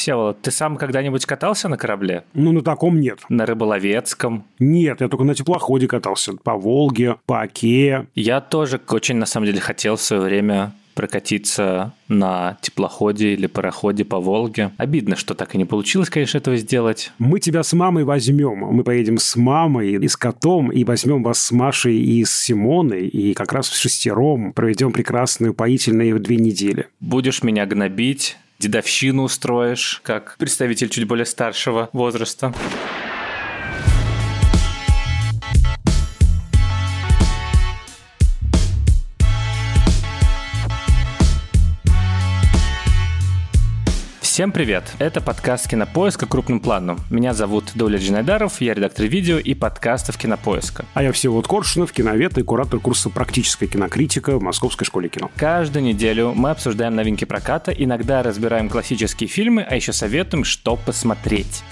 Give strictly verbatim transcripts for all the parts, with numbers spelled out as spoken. Всеволод, ты сам когда-нибудь катался на корабле? Ну, на таком нет. На рыболовецком? Нет, я только на теплоходе катался. По Волге, по Оке. Я тоже очень, на самом деле, хотел в свое время прокатиться на теплоходе или пароходе по Волге. Обидно, что так и не получилось, конечно, этого сделать. Мы тебя с мамой возьмем. Мы поедем с мамой и с котом, и возьмем вас с Машей и с Симоной, и как раз в шестером проведем прекрасную поительные две недели. Будешь меня гнобить, дедовщину устроишь, как представитель чуть более старшего возраста. Всем привет! Это подкаст «Кинопоиска. Крупным планом». Меня зовут Даулет Жанайдаров, я редактор видео и подкастов «Кинопоиска». А я Всеволод Коршунов, киновед и куратор курса «Практическая кинокритика» в Московской школе кино. Каждую неделю мы обсуждаем новинки проката, иногда разбираем классические фильмы, а еще советуем, что посмотреть.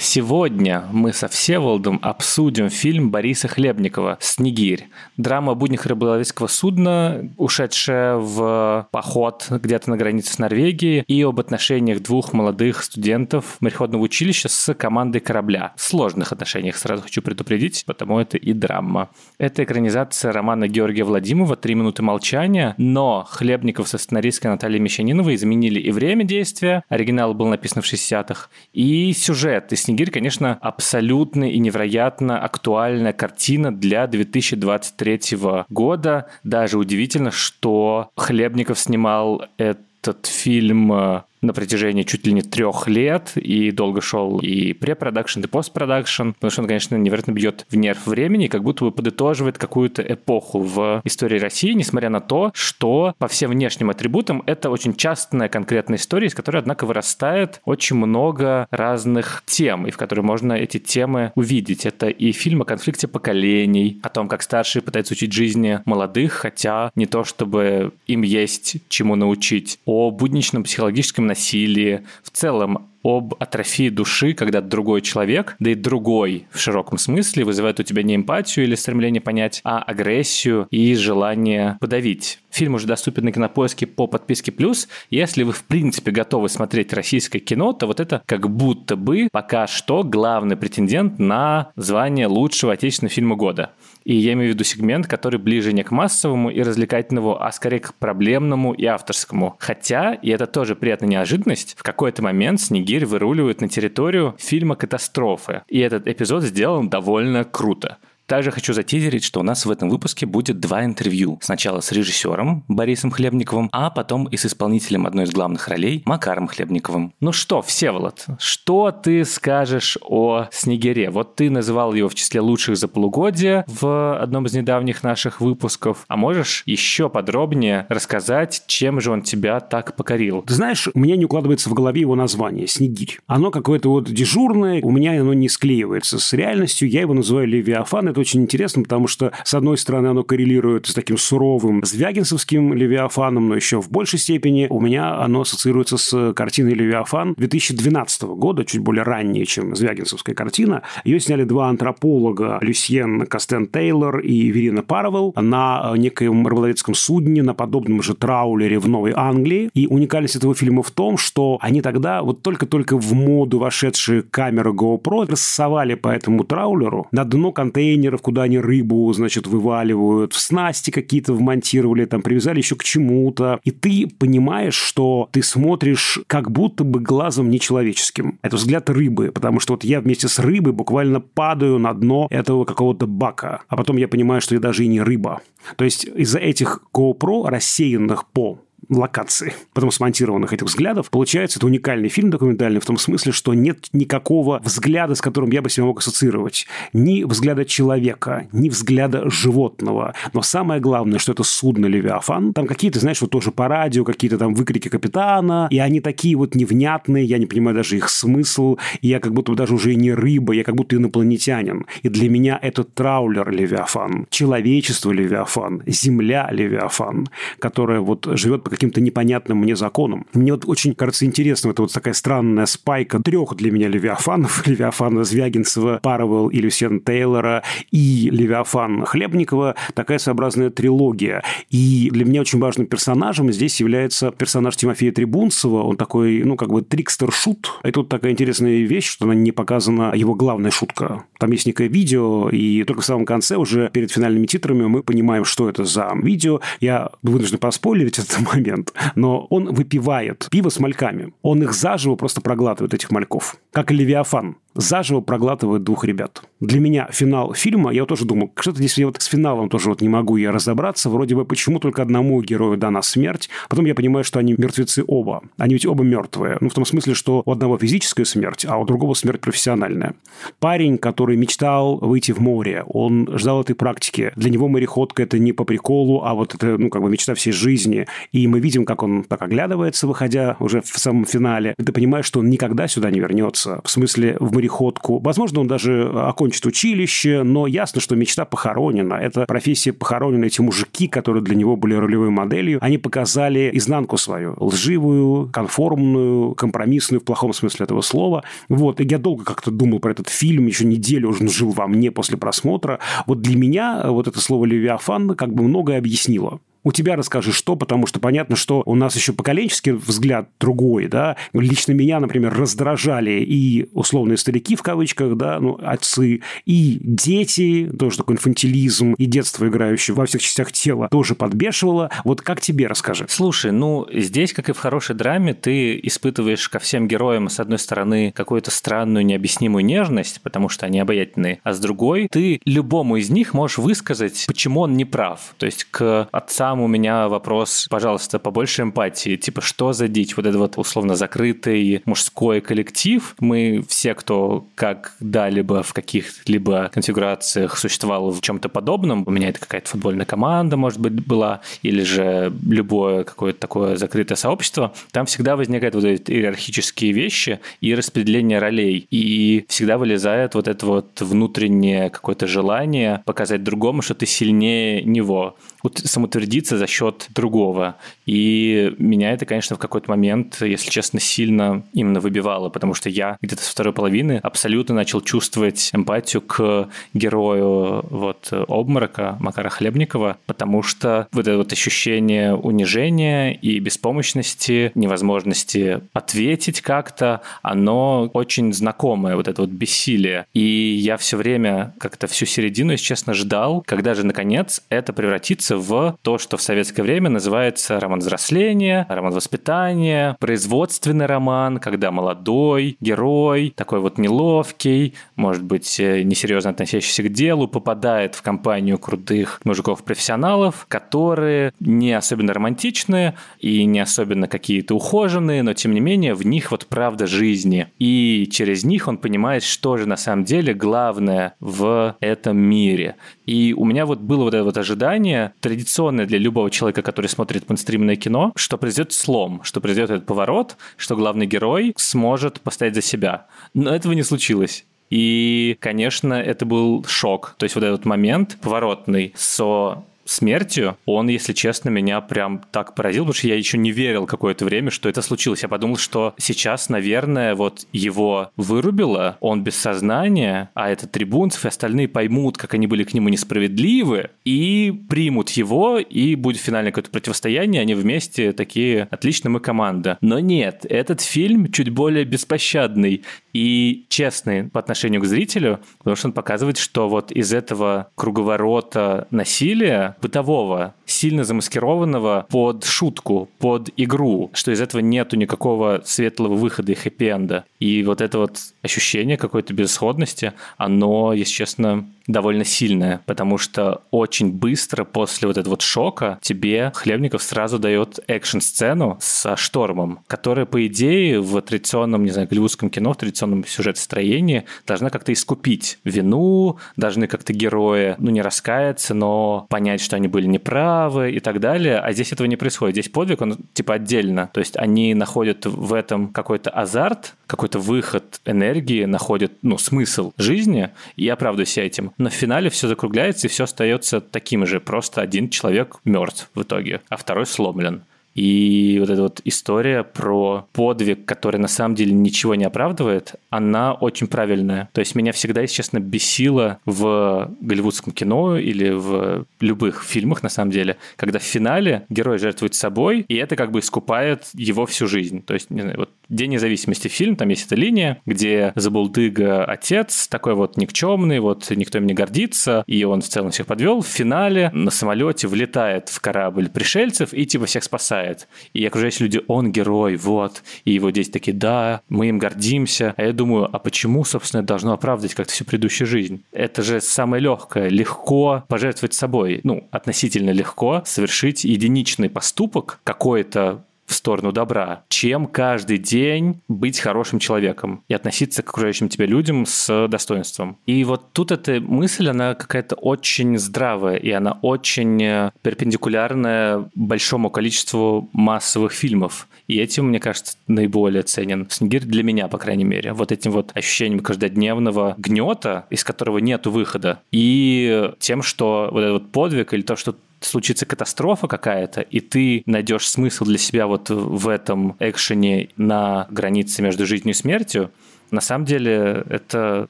Сегодня мы со Всеволодом обсудим фильм Бориса Хлебникова «Снегирь». Драма о буднях рыболовецкого судна, ушедшая в поход где-то на границе с Норвегией, и об отношениях двух молодых студентов мореходного училища с командой корабля. В сложных отношениях, сразу хочу предупредить, потому это и драма. Это экранизация романа Георгия Владимова «Три минуты молчания», но Хлебников со сценаристкой Натальей Мещаниновой изменили и время действия, оригинал был написан в шестидесятых, и сюжет, и «Снегирь». «Снегирь», конечно, абсолютно и невероятно актуальная картина для две тысячи двадцать третьего года. Даже удивительно, что Хлебников снимал этот фильм на протяжении чуть ли не трех лет, и долго шел и препродакшн, и постпродакшн, потому что он, конечно, невероятно бьет в нерв времени, и как будто бы подытоживает какую-то эпоху в истории России, несмотря на то, что по всем внешним атрибутам это очень частная конкретная история, из которой, однако, вырастает очень много разных тем, и в которой можно эти темы увидеть. Это и фильм о конфликте поколений, о том, как старшие пытаются учить жизни молодых, хотя не то чтобы им есть чему научить, о будничном психологическом насилии, в целом об атрофии души, когда другой человек, да и другой в широком смысле, вызывает у тебя не эмпатию или стремление понять, а агрессию и желание подавить. Фильм уже доступен на Кинопоиске по подписке плюс. Если вы, в принципе, готовы смотреть российское кино, то вот это как будто бы пока что главный претендент на звание лучшего отечественного фильма года. И я имею в виду сегмент, который ближе не к массовому и развлекательному, а скорее к проблемному и авторскому. Хотя, и это тоже приятная неожиданность, в какой-то момент «Снегирь» выруливает на территорию фильма «Катастрофы». И этот эпизод сделан довольно круто. Также хочу затизерить, что у нас в этом выпуске будет два интервью. Сначала с режиссером Борисом Хлебниковым, а потом и с исполнителем одной из главных ролей Макаром Хлебниковым. Ну что, Всеволод, что ты скажешь о «Снегире»? Вот ты называл его в числе лучших за полугодие в одном из недавних наших выпусков. А можешь еще подробнее рассказать, чем же он тебя так покорил? Ты знаешь, у меня не укладывается в голове его название «Снегирь». Оно какое-то вот дежурное, у меня оно не склеивается с реальностью. Я его называю «Левиафан». Очень интересно, потому что, с одной стороны, оно коррелирует с таким суровым звягинцевским «Левиафаном», но еще в большей степени у меня оно ассоциируется с картиной «Левиафан» две тысячи двенадцатого года, чуть более раннее, чем звягинцевская картина. Ее сняли два антрополога, Люсьен Кастен-Тейлор и Верена Паравель, на некоем рыболовецком судне, на подобном же траулере в Новой Англии. И уникальность этого фильма в том, что они тогда, вот только-только в моду вошедшие камеры GoPro, рассовали по этому траулеру на дно контейнера, куда они рыбу, значит, вываливают, в снасти какие-то вмонтировали, там, привязали еще к чему-то. И ты понимаешь, что ты смотришь как будто бы глазом нечеловеческим. Это взгляд рыбы, потому что вот я вместе с рыбой буквально падаю на дно этого какого-то бака. А потом я понимаю, что я даже и не рыба. То есть из-за этих GoPro, рассеянных по локации, потом смонтированных этих взглядов, получается, это уникальный фильм документальный в том смысле, что нет никакого взгляда, с которым я бы себя мог ассоциировать. Ни взгляда человека, ни взгляда животного. Но самое главное, что это судно «Левиафан». Там какие-то, знаешь, вот тоже по радио, какие-то там выкрики капитана, и они такие вот невнятные, я не понимаю даже их смысл, и я как будто даже уже и не рыба, я как будто инопланетянин. И для меня это траулер «Левиафан», человечество «Левиафан», земля «Левиафан», которая вот живет по каким-то непонятным мне законом. Мне вот очень кажется интересным, это вот такая странная спайка трех для меня Левиафанов. Левиафана Звягинцева, Паравель и Люсьен Тейлора и Левиафан Хлебникова. Такая своеобразная трилогия. И для меня очень важным персонажем здесь является персонаж Тимофея Трибунцева. Он такой, ну, как бы трикстер-шут. И тут такая интересная вещь, что она не показана его главная шутка. Там есть некое видео, и только в самом конце, уже перед финальными титрами, мы понимаем, что это за видео. Я вынужден проспойлерить этот момент, но он выпивает пиво с мальками. Он их заживо просто проглатывает, этих мальков. Как и Левиафан. Заживо проглатывает двух ребят. Для меня финал фильма, я вот тоже думал, что-то здесь я вот с финалом тоже вот не могу я разобраться. Вроде бы, почему только одному герою дана смерть? Потом я понимаю, что они мертвецы оба. Они ведь оба мертвые. Ну, в том смысле, что у одного физическая смерть, а у другого смерть профессиональная. Парень, который мечтал выйти в море, он ждал этой практики. Для него мореходка – это не по приколу, а вот это, ну, как бы мечта всей жизни. И мы видим, как он так оглядывается, выходя уже в самом финале. Ты понимаешь, что он никогда сюда не вернется. В смысле, в мореходку. Возможно, он даже окончит училище, но ясно, что мечта похоронена. Эта профессия похоронена. Эти мужики, которые для него были ролевой моделью, они показали изнанку свою. Лживую, конформную, компромиссную в плохом смысле этого слова. Вот. И я долго как-то думал про этот фильм. Еще неделю уже он жил во мне после просмотра. Вот для меня вот это слово «Левиафан» как бы многое объяснило. У тебя расскажи, что, потому что понятно, что у нас еще поколенческий взгляд другой, да. Лично меня, например, раздражали и условные старики, в кавычках, да, ну, отцы, и дети, тоже такой инфантилизм, и детство, играющее во всех частях тела, тоже подбешивало. Вот как тебе, расскажи? Слушай, ну, здесь, как и в хорошей драме, ты испытываешь ко всем героям, с одной стороны, какую-то странную, необъяснимую нежность, потому что они обаятельные, а с другой, ты любому из них можешь высказать, почему он не прав. То есть к отца у меня вопрос, пожалуйста, побольше эмпатии. Типа, что за дичь? Вот этот вот условно закрытый мужской коллектив. Мы все, кто когда-либо в каких-либо конфигурациях существовал в чем-то подобном. У меня это какая-то футбольная команда, может быть, была, или же любое какое-то такое закрытое сообщество. Там всегда возникают вот эти иерархические вещи и распределение ролей. И всегда вылезает вот это вот внутреннее какое-то желание показать другому, что ты сильнее него. Самоутвердить за счет другого. И меня это, конечно, в какой-то момент, если честно, сильно именно выбивало, потому что я где-то со второй половины абсолютно начал чувствовать эмпатию к герою вот обморока Макара Хлебникова, потому что вот это вот ощущение унижения и беспомощности, невозможности ответить как-то, оно очень знакомое, вот это вот бессилие. И я все время как-то всю середину, если честно, ждал, когда же, наконец, это превратится в то, что что в советское время называется роман взросления, роман воспитания, производственный роман, когда молодой герой, такой вот неловкий, может быть, несерьезно относящийся к делу, попадает в компанию крутых мужиков-профессионалов, которые не особенно романтичные и не особенно какие-то ухоженные, но, тем не менее, в них вот правда жизни. И через них он понимает, что же на самом деле главное в этом мире. И у меня вот было вот это вот ожидание, традиционное для любого человека, который смотрит мейнстримное кино, что произойдет слом, что произойдет этот поворот, что главный герой сможет постоять за себя. Но этого не случилось. И, конечно, это был шок. То есть вот этот момент поворотный со смертью, он, если честно, меня прям так поразил, потому что я еще не верил какое-то время, что это случилось. Я подумал, что сейчас, наверное, вот его вырубило, он без сознания, а этот Трибунцев и остальные поймут, как они были к нему несправедливы, и примут его, и будет финальное какое-то противостояние, они вместе такие, отлично, мы команда. Но нет, этот фильм чуть более беспощадный и честный по отношению к зрителю, потому что он показывает, что вот из этого круговорота насилия бытового, сильно замаскированного под шутку, под игру, что из этого нету никакого светлого выхода и хэппи-энда. И вот это вот ощущение какой-то безысходности, оно, если честно, довольно сильное, потому что очень быстро после вот этого вот шока тебе Хлебников сразу дает экшн-сцену со штормом, которая, по идее, в традиционном, не знаю, голливудском кино, в традиционном сюжетостроении должна как-то искупить вину, должны как-то герои, ну, не раскаяться, но понять, что они были неправы и так далее, а здесь этого не происходит. Здесь подвиг, он типа отдельно, то есть они находят в этом какой-то азарт, какой-то выход энергии, находят, ну, смысл жизни и оправдываются этим. Но в финале все закругляется, и все остается таким же. Просто один человек мертв в итоге, а второй сломлен. И вот эта вот история про подвиг, который на самом деле ничего не оправдывает, она очень правильная. То есть меня всегда, если честно, бесило в голливудском кино или в любых фильмах, на самом деле, когда в финале герой жертвует собой, и это как бы искупает его всю жизнь. То есть, не знаю, вот День независимости фильм, там есть эта линия, где забулдыга отец, такой вот никчемный, вот никто им не гордится, и он в целом всех подвел. В финале на самолете влетает в корабль пришельцев и типа всех спасает. И окружающие люди, он герой, вот. И его дети такие, да, мы им гордимся. А я думаю, а почему, собственно, это должно оправдать как-то всю предыдущую жизнь? Это же самое легкое. Легко пожертвовать собой. Ну, относительно легко совершить единичный поступок какой-то в сторону добра, чем каждый день быть хорошим человеком и относиться к окружающим тебя людям с достоинством. И вот тут эта мысль, она какая-то очень здравая, и она очень перпендикулярная большому количеству массовых фильмов. И этим, мне кажется, наиболее ценен «Снегирь», для меня, по крайней мере. Вот этим вот ощущением каждодневного гнета, из которого нет выхода, и тем, что вот этот вот подвиг или то, что случится катастрофа какая-то, и ты найдешь смысл для себя вот в этом экшене на границе между жизнью и смертью, на самом деле это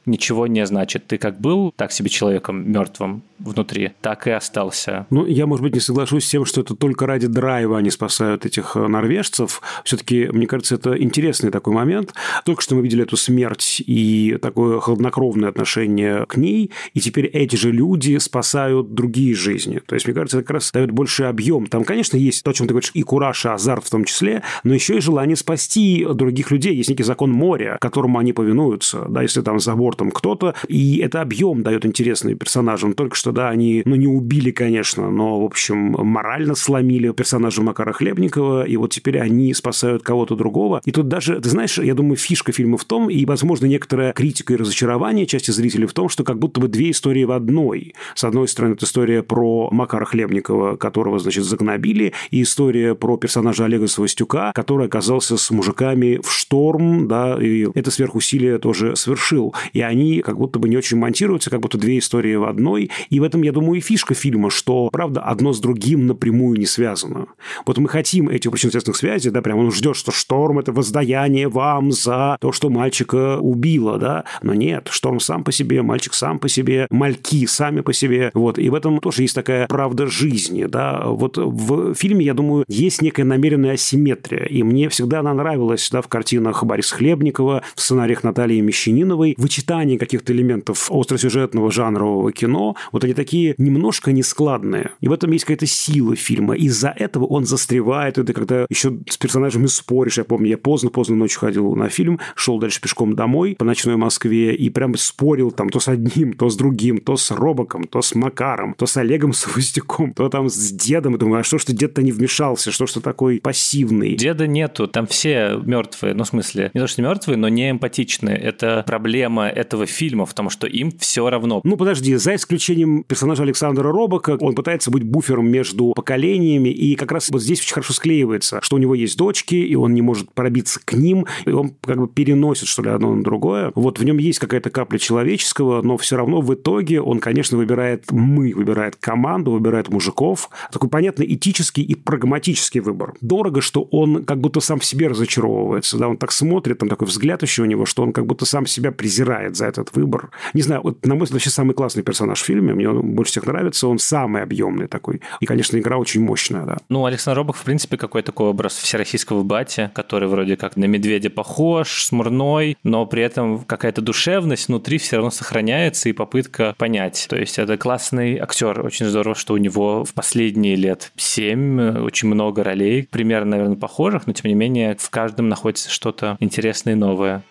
ничего не значит. Ты как был так себе человеком мертвым внутри, так и остался. Ну, я, может быть, не соглашусь с тем, что это только ради драйва они спасают этих норвежцев. Все-таки, мне кажется, это интересный такой момент. Только что мы видели эту смерть и такое хладнокровное отношение к ней, и теперь эти же люди спасают другие жизни. То есть, мне кажется, это как раз дает больше объем. Там, конечно, есть то, о чем ты говоришь, и кураж, и азарт в том числе, но еще и желание спасти других людей. Есть некий закон моря, которому они не повинуются, да, если там за бортом кто-то, и это объем дает интересный персонажам. Только что, да, они, ну, не убили, конечно, но, в общем, морально сломили персонажа Макара Хлебникова, и вот теперь они спасают кого-то другого. И тут даже, ты знаешь, я думаю, фишка фильма в том, и, возможно, некоторая критика и разочарование части зрителей в том, что как будто бы две истории в одной. С одной стороны, это история про Макара Хлебникова, которого, значит, загнобили, и история про персонажа Олега Савостюка, который оказался с мужиками в шторм, да, и это сверху усилия тоже совершил. И они как будто бы не очень монтируются, как будто две истории в одной. И в этом, я думаю, и фишка фильма, что, правда, одно с другим напрямую не связано. Вот мы хотим этих причинно-следственных связей, да, прям он ждет, что шторм – это воздаяние вам за то, что мальчика убило, да. Но нет, шторм сам по себе, мальчик сам по себе, мальки сами по себе. Вот. И в этом тоже есть такая правда жизни, да. Вот в фильме, я думаю, есть некая намеренная асимметрия. И мне всегда она нравилась, да, в картинах Бориса Хлебникова, в сценарии Натальи Мещаниновой, вычитание каких-то элементов остросюжетного жанрового кино, вот они такие немножко нескладные. И в этом есть какая-то сила фильма. Из-за этого он застревает. Это когда еще с персонажами споришь. Я помню, я поздно-поздно ночью ходил на фильм, шел дальше пешком домой по ночной Москве и прям спорил там то с одним, то с другим, то с Робаком, то с Макаром, то с Олегом Савостюком, то там с дедом. И думаю, а что ж ты, дед-то не вмешался? Что ж ты такой пассивный? Деда нету. Там все мертвые. Ну, в смысле, не то, что мертвые, но не эмпатичные. Это проблема этого фильма в том, что им все равно. Ну, подожди, за исключением персонажа Александра Робака, он пытается быть буфером между поколениями, и как раз вот здесь очень хорошо склеивается, что у него есть дочки, и он не может пробиться к ним, и он как бы переносит, что ли, одно на другое. Вот в нем есть какая-то капля человеческого, но все равно в итоге он, конечно, выбирает мы, выбирает команду, выбирает мужиков. Такой, понятно, этический и прагматический выбор. Дорого, что он как будто сам в себе разочаровывается, да, он так смотрит, там такой взгляд еще у него, что он как будто сам себя презирает за этот выбор. Не знаю, вот, на мой взгляд, вообще самый классный персонаж в фильме, мне он больше всех нравится, он самый объемный такой. И, конечно, игра очень мощная, да. Ну, Александр Робак, в принципе, какой-то такой образ всероссийского батя, который вроде как на медведя похож, смурной, но при этом какая-то душевность внутри все равно сохраняется и попытка понять. То есть это классный актер, очень здорово, что у него в последние лет семь очень много ролей, примерно, наверное, похожих, но, тем не менее, в каждом находится что-то интересное и новое.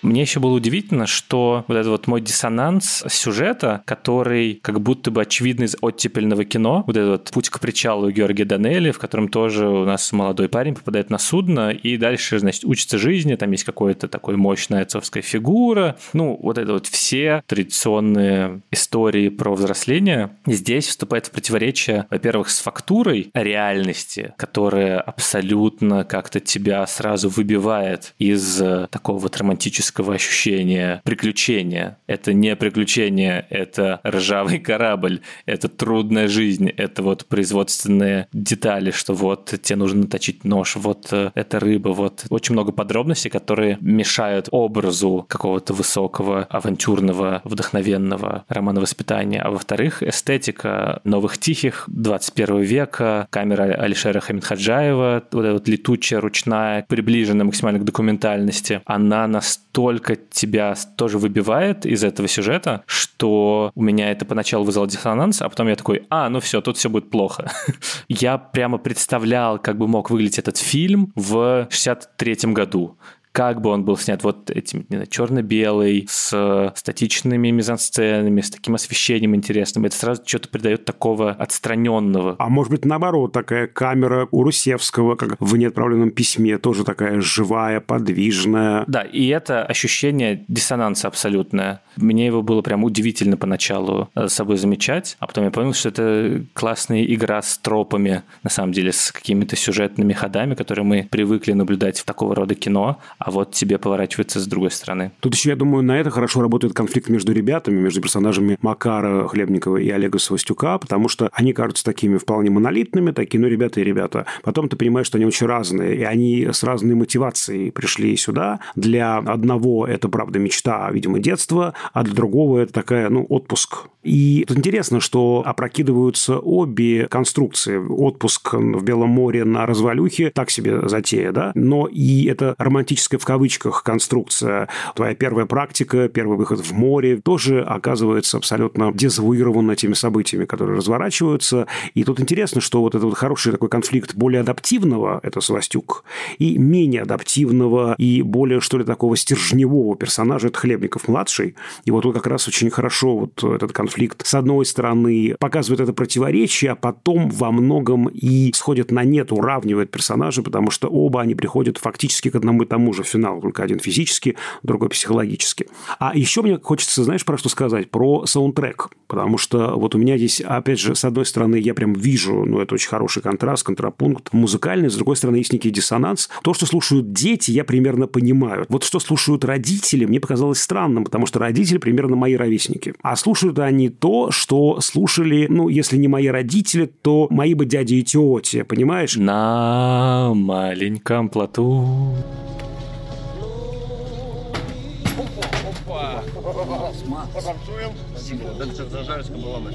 Мне еще было удивительно, что вот этот вот мой диссонанс сюжета, который как будто бы очевидный из оттепельного кино, вот этот вот «Путь к причалу» Георгия Данелия, в котором тоже у нас молодой парень попадает на судно и дальше, значит, учится жизни, там есть какая-то такая мощная отцовская фигура. Ну, вот это вот все традиционные истории про взросление здесь вступает в противоречие, во-первых, с фактурой реальности, которая абсолютно как-то тебя сразу выбивает из такого вот романтического романтического ощущения приключения. Это не приключение, это ржавый корабль, это трудная жизнь, это вот производственные детали, что вот тебе нужно наточить нож, вот это рыба, вот. Очень много подробностей, которые мешают образу какого-то высокого, авантюрного, вдохновенного романа-воспитания. А во-вторых, эстетика новых тихих, двадцать первого века, камера Алишера Хамидходжаева, вот эта вот летучая, ручная, приближенная максимально к документальности, она настолько тебя тоже выбивает из этого сюжета, что у меня это поначалу вызвало диссонанс, а потом я такой, а, ну все, тут все будет плохо. Я прямо представлял, как бы мог выглядеть этот фильм в шестьдесят третьем году. Как бы он был снят вот этим, не знаю, черно-белый, с статичными мизансценами, с таким освещением интересным. Это сразу что-то придает такого отстраненного. А может быть, наоборот, такая камера у Русевского, как в неотправленном письме, тоже такая живая, подвижная. Да, и это ощущение диссонанса абсолютное. Мне его было прям удивительно поначалу с собой замечать, а потом я понял, что это классная игра с тропами, на самом деле, с какими-то сюжетными ходами, которые мы привыкли наблюдать в такого рода кино, а вот тебе поворачивается с другой стороны. Тут еще, я думаю, на это хорошо работает конфликт между ребятами, между персонажами Макара Хлебникова и Олега Савостюка, потому что они кажутся такими вполне монолитными, такие, ну, ребята и ребята. Потом ты понимаешь, что они очень разные, и они с разной мотивацией пришли сюда. Для одного это, правда, мечта, видимо, детства, а для другого это такая, ну, отпуск. И тут интересно, что опрокидываются обе конструкции. Отпуск в Белом море на развалюхе, так себе затея, да? Но и это романтическая в кавычках конструкция. Твоя первая практика, первый выход в море тоже оказывается абсолютно дезавуирована теми событиями, которые разворачиваются. И тут интересно, что вот этот вот хороший такой конфликт более адаптивного, это Савостюк, и менее адаптивного, и более, что ли, такого стержневого персонажа, это Хлебников-младший. И вот тут как раз очень хорошо вот этот конфликт с одной стороны показывает это противоречие, а потом во многом и сходит на нет, уравнивает персонажа, потому что оба они приходят фактически к одному и тому же финалу, только один физически, другой психологически. А еще мне хочется, знаешь, про что сказать? Про саундтрек, потому что вот у меня здесь, опять же, с одной стороны, я прям вижу, ну, это очень хороший контраст, контрапункт музыкальный, с другой стороны, есть некий диссонанс. То, что слушают дети, я примерно понимаю. Вот что слушают родители, мне показалось странным, потому что родители примерно мои ровесники. А слушают они не то, что слушали, ну, если не мои родители, то мои бы дяди и тети, понимаешь? На маленьком плоту. Опа, опа. Попарцуем. Дальше в Зажарьевске была мы.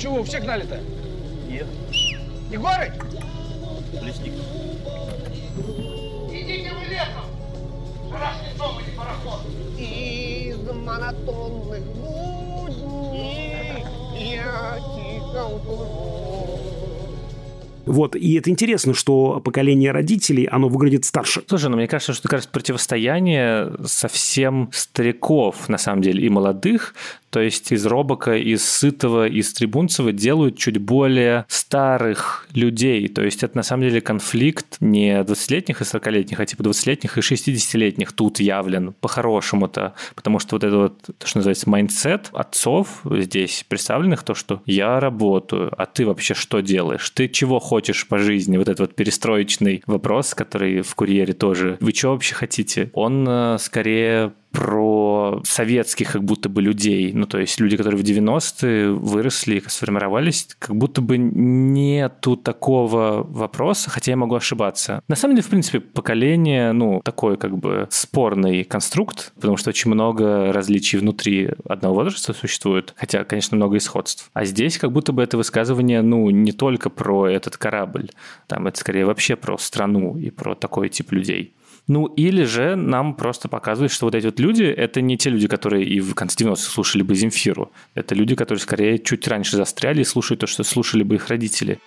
Чего, у всех налито? Нет. Егорыч! Лесник. Идите вы лесом! Страшный дом или пароход! Из монотонных губ я тихо уплыву. Вот, и это интересно, что поколение родителей, оно выглядит старше. Слушай, ну мне кажется, что как раз противостояние совсем стариков, на самом деле, и молодых. То есть из Робака, из Сытова, из Трибунцева делают чуть более старых людей. То есть это на самом деле конфликт не двадцатилетних и сорокалетних, а типа двадцатилетних и шестидесятилетних тут явлен по-хорошему-то. Потому что вот это вот, то, что называется, майндсет отцов здесь представленных, то, что я работаю, а ты вообще что делаешь? Ты чего хочешь по жизни? Вот этот вот перестроечный вопрос, который в «Курьере» тоже. Вы чего вообще хотите? Он скорее... про советских как будто бы людей. Ну, то есть люди, которые в девяностые выросли, сформировались, как будто бы нету такого вопроса, хотя я могу ошибаться. На самом деле, в принципе, поколение, ну, такой как бы спорный конструкт, потому что очень много различий внутри одного возраста существует, хотя, конечно, много и сходств. А здесь как будто бы это высказывание, ну, не только про этот корабль, там это скорее вообще про страну и про такой тип людей. Ну, или же нам просто показывают, что вот эти вот люди – это не те люди, которые и в конце девяностых слушали бы Земфиру. Это люди, которые, скорее, чуть раньше застряли и слушают то, что слушали бы их родители.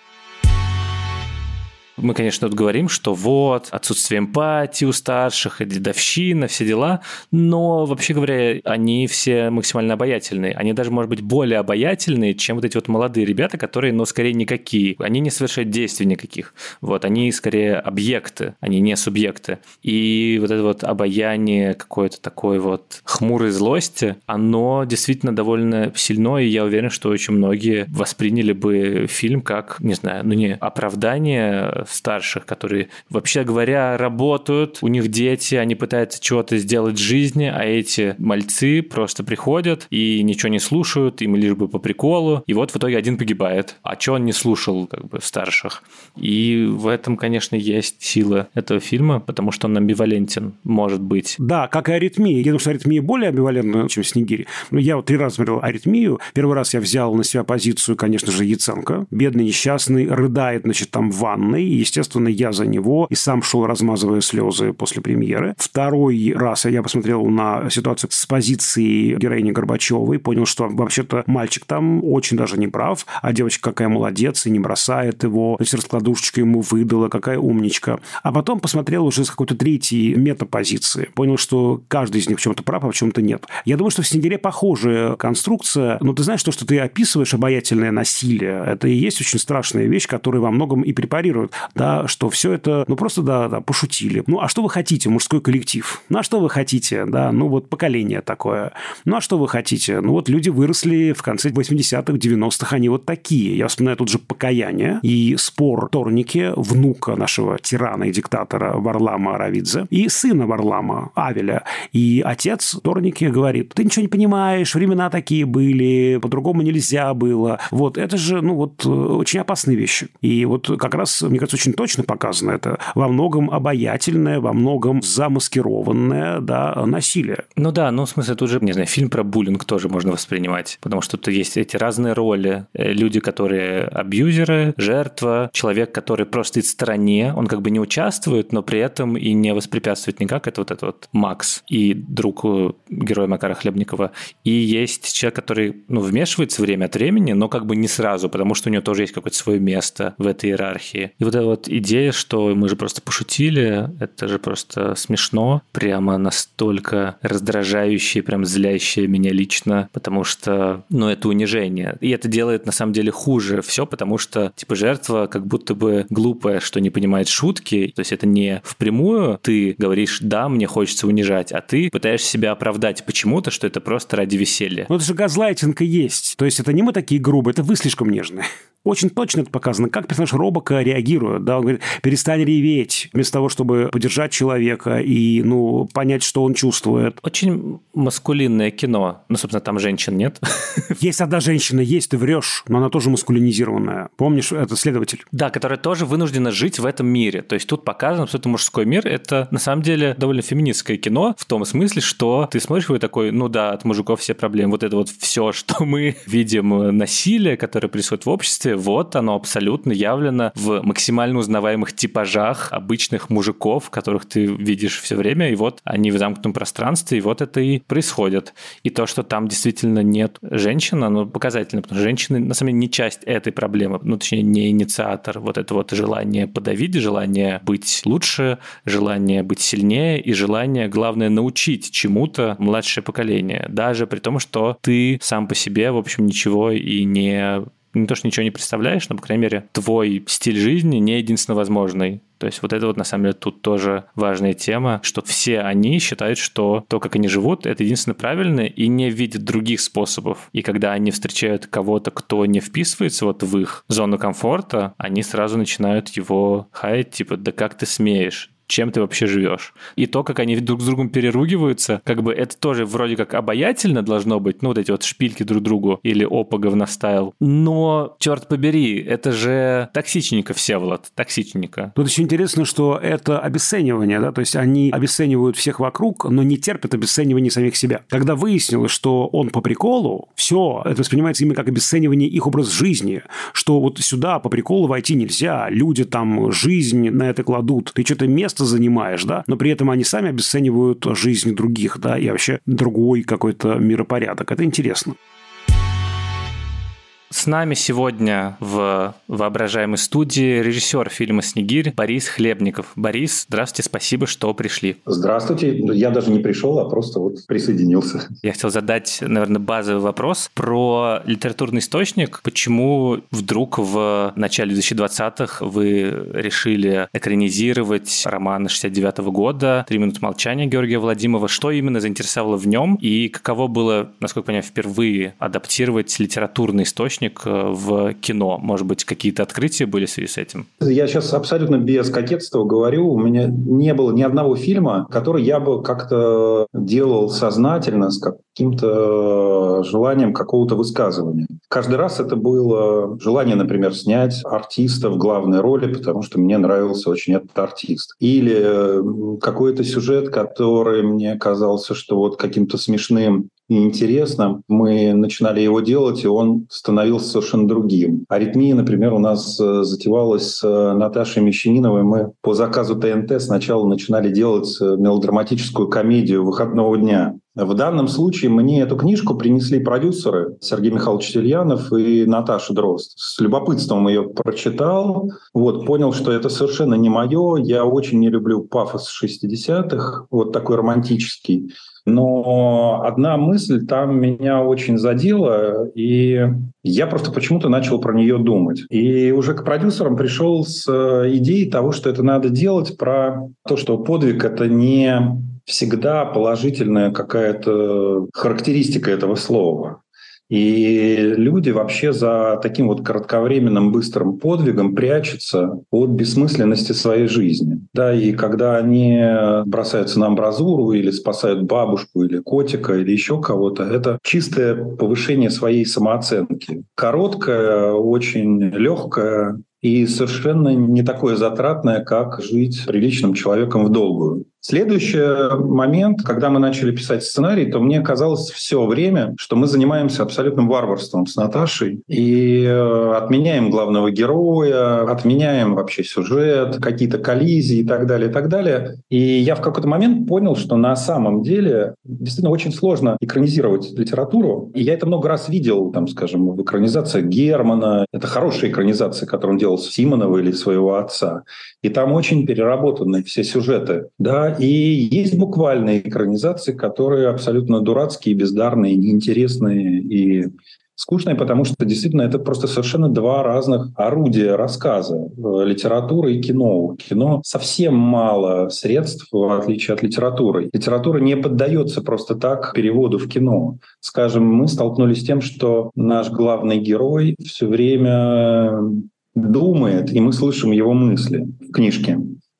Мы, конечно, тут говорим, что вот, отсутствие эмпатии у старших, дедовщина, все дела, но, вообще говоря, они все максимально обаятельные. Они даже, может быть, более обаятельные, чем вот эти вот молодые ребята, которые, ну, скорее, никакие. Они не совершают действий никаких. Вот, они, скорее, объекты, они не субъекты. И вот это вот обаяние какой-то такой вот хмурой злости, оно действительно довольно сильно, и я уверен, что очень многие восприняли бы фильм как, не знаю, ну, не оправдание старших, которые, вообще говоря, работают, у них дети, они пытаются чего-то сделать в жизни, а эти мальцы просто приходят и ничего не слушают, им лишь бы по приколу, и вот в итоге один погибает. А чё он не слушал, как бы, старших? И в этом, конечно, есть сила этого фильма, потому что он амбивалентен, может быть. Да, как и «Аритмия». Я думаю, что «Аритмия» более амбивалентна, чем «Снегирь». Но я вот три раза смотрел «Аритмию». Первый раз я взял на себя позицию, конечно же, Яценко. Бедный несчастный рыдает, значит, там в ванной. И, естественно, я за него и сам шел, размазывая слезы после премьеры. Второй раз я посмотрел на ситуацию с позиции героини Горбачевой. Понял, что вообще-то мальчик там очень даже не прав, а девочка какая молодец и не бросает его. То есть раскладушечка ему выдала, какая умничка. А потом посмотрел уже с какой-то третьей метапозиции. Понял, что каждый из них в чем-то прав, а в чем-то нет. Я думаю, что в «Снегире» похожая конструкция. Но ты знаешь, то, что ты описываешь, обаятельное насилие, это и есть очень страшная вещь, которая во многом и препарирует. Да, что все это, ну, просто, да, да, пошутили. Ну, а что вы хотите? Мужской коллектив. Ну, а что вы хотите? Да, ну, вот поколение такое. Ну, а что вы хотите? Ну, вот люди выросли в конце восьмидесятых, девяностых, они вот такие. Я вспоминаю тут же «Покаяние» и спор Торники, внука нашего тирана и диктатора Варлама Аравидзе и сына Варлама, Авеля. И отец Торники говорит: ты ничего не понимаешь, времена такие были, по-другому нельзя было. Вот, это же, ну, вот, очень опасные вещи. И вот как раз, мне кажется, очень точно показано это. Во многом обаятельное, во многом замаскированное, да, насилие. Ну да, ну, в смысле, тут же, не знаю, фильм про буллинг тоже можно воспринимать, потому что тут есть эти разные роли. Люди, которые абьюзеры, жертва, человек, который просто в стороне, он как бы не участвует, но при этом и не воспрепятствует никак. Это вот этот вот Макс и друг героя Макара Хлебникова. И есть человек, который, ну, вмешивается время от времени, но как бы не сразу, потому что у него тоже есть какое-то свое место в этой иерархии. И вот эта вот идея, что мы же просто пошутили, это же просто смешно, прямо настолько раздражающее, прям злящее меня лично, потому что, ну, это унижение. И это делает на самом деле хуже все, потому что, типа, жертва как будто бы глупая, что не понимает шутки, то есть это не впрямую ты говоришь: да, мне хочется унижать, а ты пытаешься себя оправдать почему-то, что это просто ради веселья. Ну, это же газлайтинг и есть, то есть это не мы такие грубые, это вы слишком нежные. Очень точно это показано, как персонаж Робака реагирует. Да? Он говорит: перестань реветь, вместо того, чтобы поддержать человека и, ну, понять, что он чувствует. Очень маскулинное кино. Ну, собственно, там женщин нет. Есть одна женщина, есть, ты врешь, но она тоже маскулинизированная. Помнишь, это следователь? Да, которая тоже вынуждена жить в этом мире. То есть тут показан абсолютно мужской мир. Это, на самом деле, довольно феминистское кино в том смысле, что ты смотришь, и такой: ну да, от мужиков все проблемы. Вот это вот все, что мы видим, насилие, которое происходит в обществе, вот оно абсолютно явлено в максимально узнаваемых типажах обычных мужиков, которых ты видишь все время, и вот они в замкнутом пространстве, и вот это и происходит. И то, что там действительно нет женщин, оно показательно, потому что женщины, на самом деле, не часть этой проблемы, ну, точнее, не инициатор. Вот это вот желание подавить, желание быть лучше, желание быть сильнее и желание, главное, научить чему-то младшее поколение, даже при том, что ты сам по себе, в общем, ничего и не... не то, что ничего не представляешь, но, по крайней мере, твой стиль жизни не единственно возможный. То есть вот это вот, на самом деле, тут тоже важная тема, что все они считают, что то, как они живут, это единственно правильно, и не видят других способов. И когда они встречают кого-то, кто не вписывается вот в их зону комфорта, они сразу начинают его хаять, типа: да как ты смеешь? Чем ты вообще живешь? И то, как они друг с другом переругиваются, как бы это тоже вроде как обаятельно должно быть, ну, вот эти вот шпильки друг другу или опа, говностайл. Но, черт побери, это же токсичненько, Всеволод, токсичненько. Тут еще интересно, что это обесценивание, да, то есть они обесценивают всех вокруг, но не терпят обесценивания самих себя. Когда выяснилось, что он по приколу, все, это воспринимается ими как обесценивание их образа жизни, что вот сюда по приколу войти нельзя, люди там жизнь на это кладут, ты что-то место занимаешь, да, но при этом они сами обесценивают жизнь других, да, и вообще другой какой-то миропорядок. Это интересно. С нами сегодня в воображаемой студии режиссер фильма «Снегирь» Борис Хлебников. Борис, здравствуйте, спасибо, что пришли. Здравствуйте. Я даже не пришел, а просто вот присоединился. Я хотел задать, наверное, базовый вопрос про литературный источник. Почему вдруг в начале две тысячи двадцатых вы решили экранизировать роман шестьдесят девятого года «Три минуты молчания» Георгия Владимова? Что именно заинтересовало в нем и каково было, насколько я понимаю, впервые адаптировать литературный источник источник в кино? Может быть, какие-то открытия были в связи с этим? Я сейчас абсолютно без кокетства говорю. У меня не было ни одного фильма, который я бы как-то делал сознательно с каким-то желанием какого-то высказывания. Каждый раз это было желание, например, снять артиста в главной роли, потому что мне нравился очень этот артист. Или какой-то сюжет, который мне казался, что вот каким-то смешным и интересным. Мы начинали его делать, и он становился совершенно другим. «Аритмия», например, у нас затевалась с Наташей Мещаниновой. Мы по заказу Тэ Эн Тэ сначала начинали делать мелодраматическую комедию «Выходного дня». В данном случае мне эту книжку принесли продюсеры Сергей Михайлович Тельянов и Наташа Дрозд. С любопытством ее прочитал, вот, понял, что это совершенно не мое. Я очень не люблю пафос шестидесятых, вот такой романтический. Но одна мысль там меня очень задела, и я просто почему-то начал про нее думать. И уже к продюсерам пришел с идеей того, что это надо делать, про то, что подвиг — это не всегда положительная какая-то характеристика этого слова. И люди вообще за таким вот кратковременным быстрым подвигом прячутся от бессмысленности своей жизни. Да, и когда они бросаются на амбразуру или спасают бабушку, или котика, или еще кого-то, это чистое повышение своей самооценки. Короткое, очень легкое и совершенно не такое затратное, как жить приличным человеком в долгую. Следующий момент, когда мы начали писать сценарий, то мне казалось все время, что мы занимаемся абсолютным варварством с Наташей и отменяем главного героя, отменяем вообще сюжет, какие-то коллизии и так далее, и так далее. И я в какой-то момент понял, что на самом деле действительно очень сложно экранизировать литературу. И я это много раз видел, там, скажем, в экранизации Германа. Это хорошая экранизация, которую он делал с Симонова или своего отца. И там очень переработаны все сюжеты, да. И есть буквальные экранизации, которые абсолютно дурацкие, бездарные, неинтересные и скучные, потому что действительно это просто совершенно два разных орудия рассказа — литература и кино. У кино совсем мало средств, в отличие от литературы. Литература не поддается просто так переводу в кино. Скажем, мы столкнулись с тем, что наш главный герой все время думает, и мы слышим его мысли в книжке.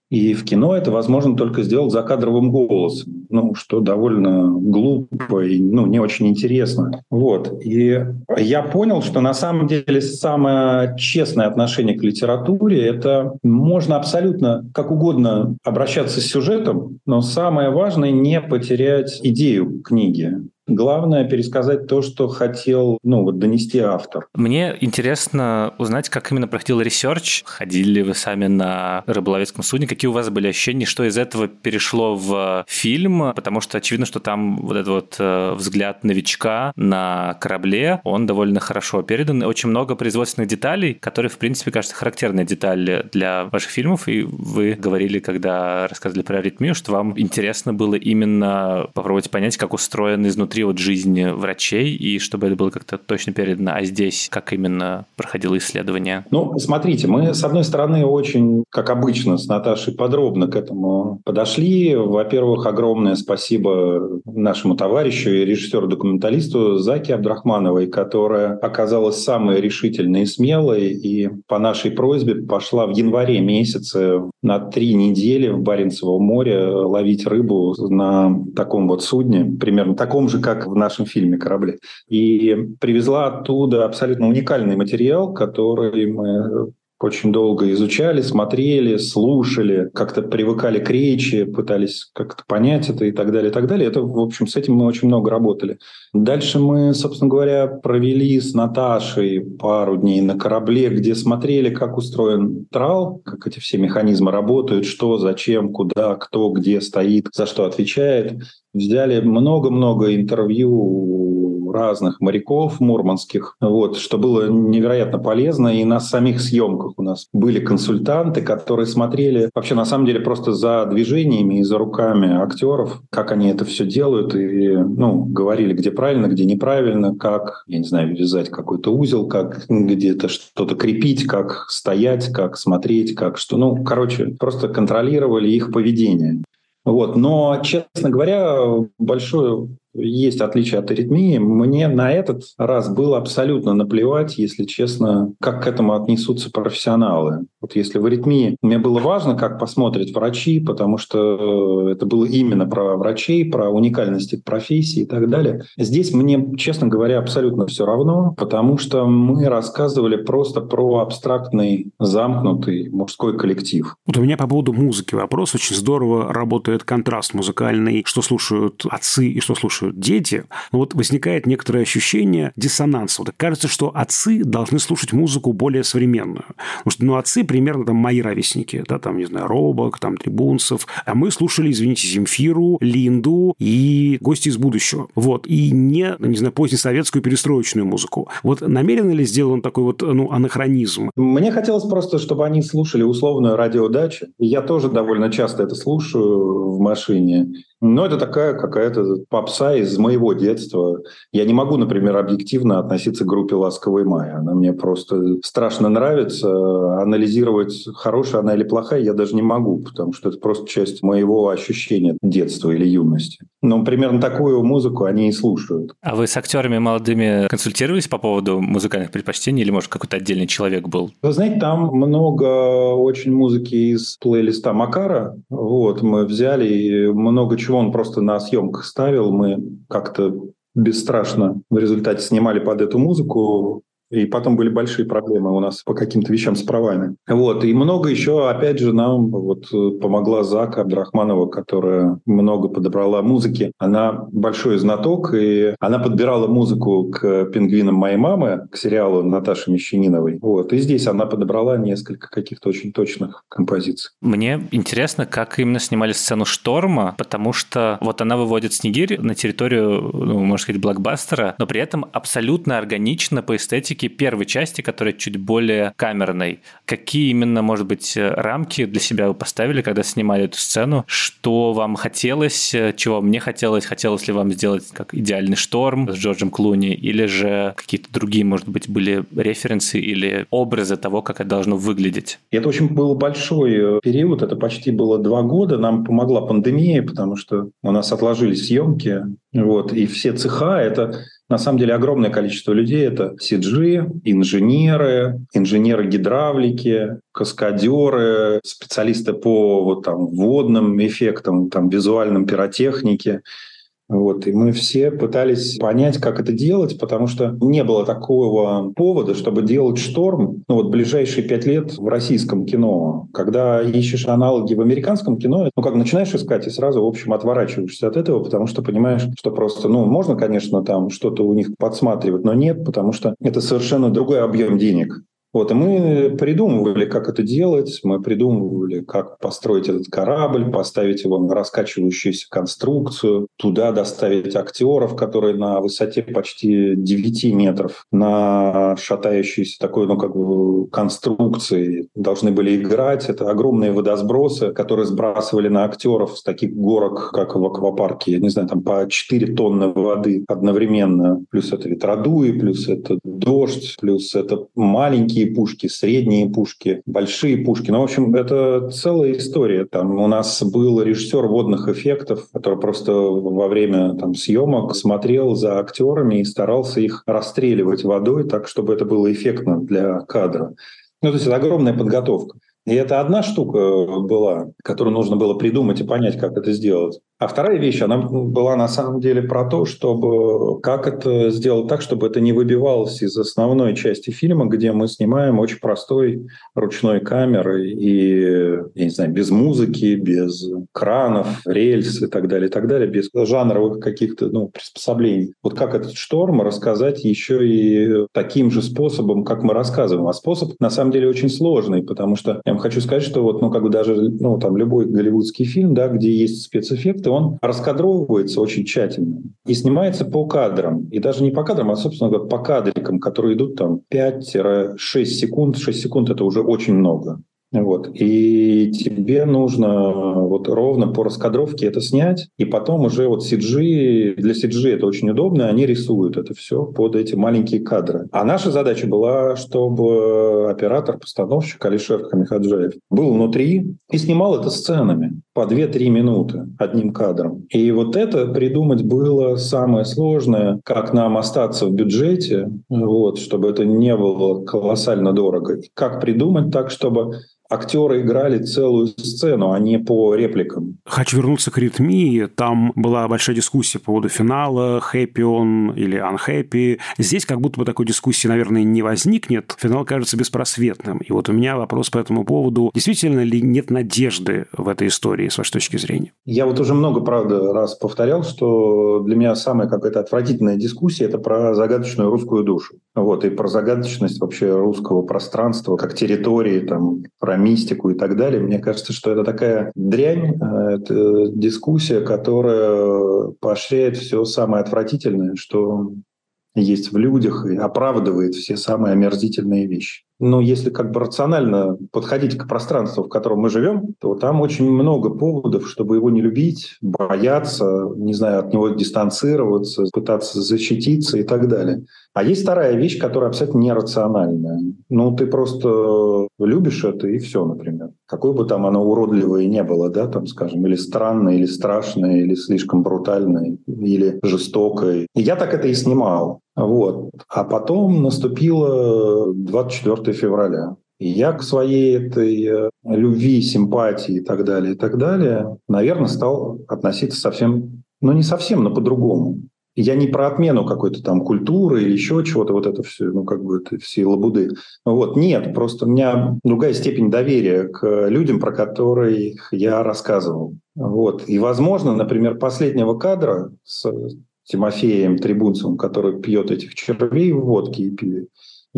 И в кино это возможно только сделать закадровым голосом, ну, что довольно глупо и, ну, не очень интересно. Вот. И я понял, что на самом деле самое честное отношение к литературе — это можно абсолютно как угодно обращаться с сюжетом, но самое важное — не потерять идею книги. Главное — пересказать то, что хотел, ну, вот, донести автор. Мне интересно узнать, как именно проходил ресерч. Ходили ли вы сами на рыболовецком судне? Какие у вас были ощущения? Что из этого перешло в фильм? Потому что очевидно, что там вот этот вот э, взгляд новичка на корабле, он довольно хорошо передан. Очень много производственных деталей, которые, в принципе, кажется, характерные детали для ваших фильмов. И вы говорили, когда рассказывали про «Аритмию», что вам интересно было именно попробовать понять, как устроен изнутри вот жизни врачей, и чтобы это было как-то точно передано. А здесь как именно проходило исследование? Ну, смотрите, мы, с одной стороны, очень, как обычно, с Наташей подробно к этому подошли. Во-первых, огромное спасибо нашему товарищу и режиссеру-документалисту Заке Абдрахмановой, которая оказалась самой решительной и смелой, и по нашей просьбе пошла в январе месяце на три недели в Баренцевом море ловить рыбу на таком вот судне, примерно таком же, как в нашем фильме «Корабли». И привезла оттуда абсолютно уникальный материал, который мы очень долго изучали, смотрели, слушали, как-то привыкали к речи, пытались как-то понять это и так далее, и так далее. Это, в общем, с этим мы очень много работали. Дальше мы, собственно говоря, провели с Наташей пару дней на корабле, где смотрели, как устроен трал, как эти все механизмы работают, что, зачем, куда, кто, где стоит, за что отвечает. Взяли много-много интервью разных моряков мурманских, вот, что было невероятно полезно. И на самих съемках у нас были консультанты, которые смотрели вообще на самом деле просто за движениями и за руками актеров, как они это все делают, и, ну, говорили, где правильно, где неправильно, как, я не знаю, вязать какой-то узел, как где-то что-то крепить, как стоять, как смотреть, как что. Ну, короче, просто контролировали их поведение. Вот. Но, честно говоря, большое есть отличие от «Аритмии». Мне на этот раз было абсолютно наплевать, если честно, как к этому отнесутся профессионалы. Вот если в «Аритмии» мне было важно, как посмотрят врачи, потому что это было именно про врачей, про уникальность их профессии и так далее. Здесь мне, честно говоря, абсолютно все равно, потому что мы рассказывали просто про абстрактный, замкнутый мужской коллектив. Вот у меня по поводу музыки вопрос. Очень здорово работает контраст музыкальный, что слушают отцы и что слушают дети. Но вот возникает некоторое ощущение диссонанса. Вот кажется, что отцы должны слушать музыку более современную. Потому что, ну, отцы примерно там мои ровесники, да, там, не знаю, Робак, там, Трибунцев. А мы слушали, извините, Земфиру, Линду и «Гости из будущего». Вот. И не, не знаю, позднесоветскую перестроечную музыку. Вот намеренно ли сделан такой вот, ну, анахронизм? Мне хотелось просто, чтобы они слушали условную «Радио Дача». Я тоже довольно часто это слушаю в машине. Но это такая какая-то попса из моего детства. Я не могу, например, объективно относиться к группе «Ласковый май». Она мне просто страшно нравится. Анализировать, хорошая она или плохая, я даже не могу, потому что это просто часть моего ощущения детства или юности. Но примерно такую музыку они и слушают. А вы с актерами молодыми консультировались по поводу музыкальных предпочтений или, может, какой-то отдельный человек был? Вы знаете, там много очень музыки из плейлиста Макара. Вот, мы взяли много чего. Чего он просто на съемках ставил, мы как-то бесстрашно в результате снимали под эту музыку, и потом были большие проблемы у нас по каким-то вещам с правами. Вот. И много еще, опять же, нам вот помогла Зака Абдрахманова, которая много подобрала музыки. Она большой знаток, и она подбирала музыку к «Пингвинам моей мамы», к сериалу Наташи Мещаниновой. Вот. И здесь она подобрала несколько каких-то очень точных композиций. Мне интересно, как именно снимали сцену шторма, потому что вот она выводит «Снегирь» на территорию, ну, можно сказать, блокбастера, но при этом абсолютно органично по эстетике первой части, которая чуть более камерной. Какие именно, может быть, рамки для себя вы поставили, когда снимали эту сцену? Что вам хотелось? Чего мне хотелось? Хотелось ли вам сделать как «Идеальный шторм» с Джорджем Клуни? Или же какие-то другие, может быть, были референсы или образы того, как это должно выглядеть? Это очень был большой период. Это почти было два года. Нам помогла пандемия, потому что у нас отложились съемки. Вот. И все цеха — это... На самом деле огромное количество людей – это си джи, инженеры, инженеры-гидравлики, каскадеры, специалисты по вот, там, водным эффектам, там, визуальным пиротехнике. Вот. И мы все пытались понять, как это делать, потому что не было такого повода, чтобы делать шторм. Ну, вот ближайшие пять лет в российском кино, когда ищешь аналоги в американском кино, ну, как начинаешь искать и сразу, в общем, отворачиваешься от этого, потому что понимаешь, что просто, ну, можно, конечно, там что-то у них подсматривать, но нет, потому что это совершенно другой объем денег. Вот, и мы придумывали, как это делать, мы придумывали, как построить этот корабль, поставить его на раскачивающуюся конструкцию, туда доставить актеров, которые на высоте почти девять метров, на шатающейся такой, ну, как бы конструкции должны были играть. Это огромные водосбросы, которые сбрасывали на актеров с таких горок, как в аквапарке, я не знаю, там по четыре тонны воды одновременно. Плюс это ветродуи, плюс это дождь, плюс это маленькие пушки, средние пушки, большие пушки. Ну, в общем, это целая история. Там у нас был режиссер водных эффектов, который просто во время там, съемок смотрел за актерами и старался их расстреливать водой так, чтобы это было эффектно для кадра. Ну, то есть это огромная подготовка. И это одна штука была, которую нужно было придумать и понять, как это сделать. А вторая вещь, она была на самом деле про то, чтобы как это сделать так, чтобы это не выбивалось из основной части фильма, где мы снимаем очень простой ручной камерой и, я не знаю, без музыки, без кранов, рельс и так далее, и так далее, без жанровых каких-то, ну, приспособлений. Вот как этот шторм рассказать еще и таким же способом, как мы рассказываем. А способ на самом деле очень сложный, потому что я вам хочу сказать, что вот, ну, как бы даже, ну, там любой голливудский фильм, да, где есть спецэффекты, он раскадровывается очень тщательно и снимается по кадрам. И даже не по кадрам, а, собственно говоря, по кадрикам, которые идут там пять-шесть секунд. шесть секунд – это уже очень много. Вот. И тебе нужно вот ровно по раскадровке это снять, и потом уже вот си джи, для си джи это очень удобно, они рисуют это все под эти маленькие кадры. А наша задача была, чтобы оператор, постановщик Алишер Хамидходжаев был внутри и снимал это сценами. по две-три минуты одним кадром. И вот это придумать было самое сложное, как нам остаться в бюджете, вот, чтобы это не было колоссально дорого. Как придумать так, чтобы актеры играли целую сцену, а не по репликам. Хочу вернуться к «Аритмии». Там была большая дискуссия по поводу финала, хэппи он или unhappy. Здесь как будто бы такой дискуссии, наверное, не возникнет. Финал кажется беспросветным. И вот у меня вопрос по этому поводу. Действительно ли нет надежды в этой истории, с вашей точки зрения? Я вот уже много, правда, раз повторял, что для меня самая какая-то отвратительная дискуссия – это про загадочную русскую душу. Вот, и про загадочность вообще русского пространства, как территории, там, про мистику и так далее. Мне кажется, что это такая дрянь, это дискуссия, которая поощряет все самое отвратительное, что есть в людях, и оправдывает все самые омерзительные вещи. Но если как бы рационально подходить к пространству, в котором мы живем, то там очень много поводов, чтобы его не любить, бояться, не знаю, от него дистанцироваться, пытаться защититься и так далее. А есть вторая вещь, которая абсолютно нерациональная. Ну, ты просто любишь это, и все, например. Какое бы там оно уродливое не было, да, там, скажем, или странное, или страшное, или слишком брутальное, или жестокое. И я так это и снимал. Вот. А потом наступило двадцать четвёртое февраля. И я к своей этой любви, симпатии и так далее, и так далее, наверное, стал относиться совсем, ну не совсем, но по-другому. Я не про отмену какой-то там культуры или еще чего-то, вот это все, ну как бы это все лабуды. Вот, нет, просто у меня другая степень доверия к людям, про которых я рассказывал. Вот. И, возможно, например, последнего кадра с Тимофеем Трибунцевым, который пьет этих червей в водке и пиве,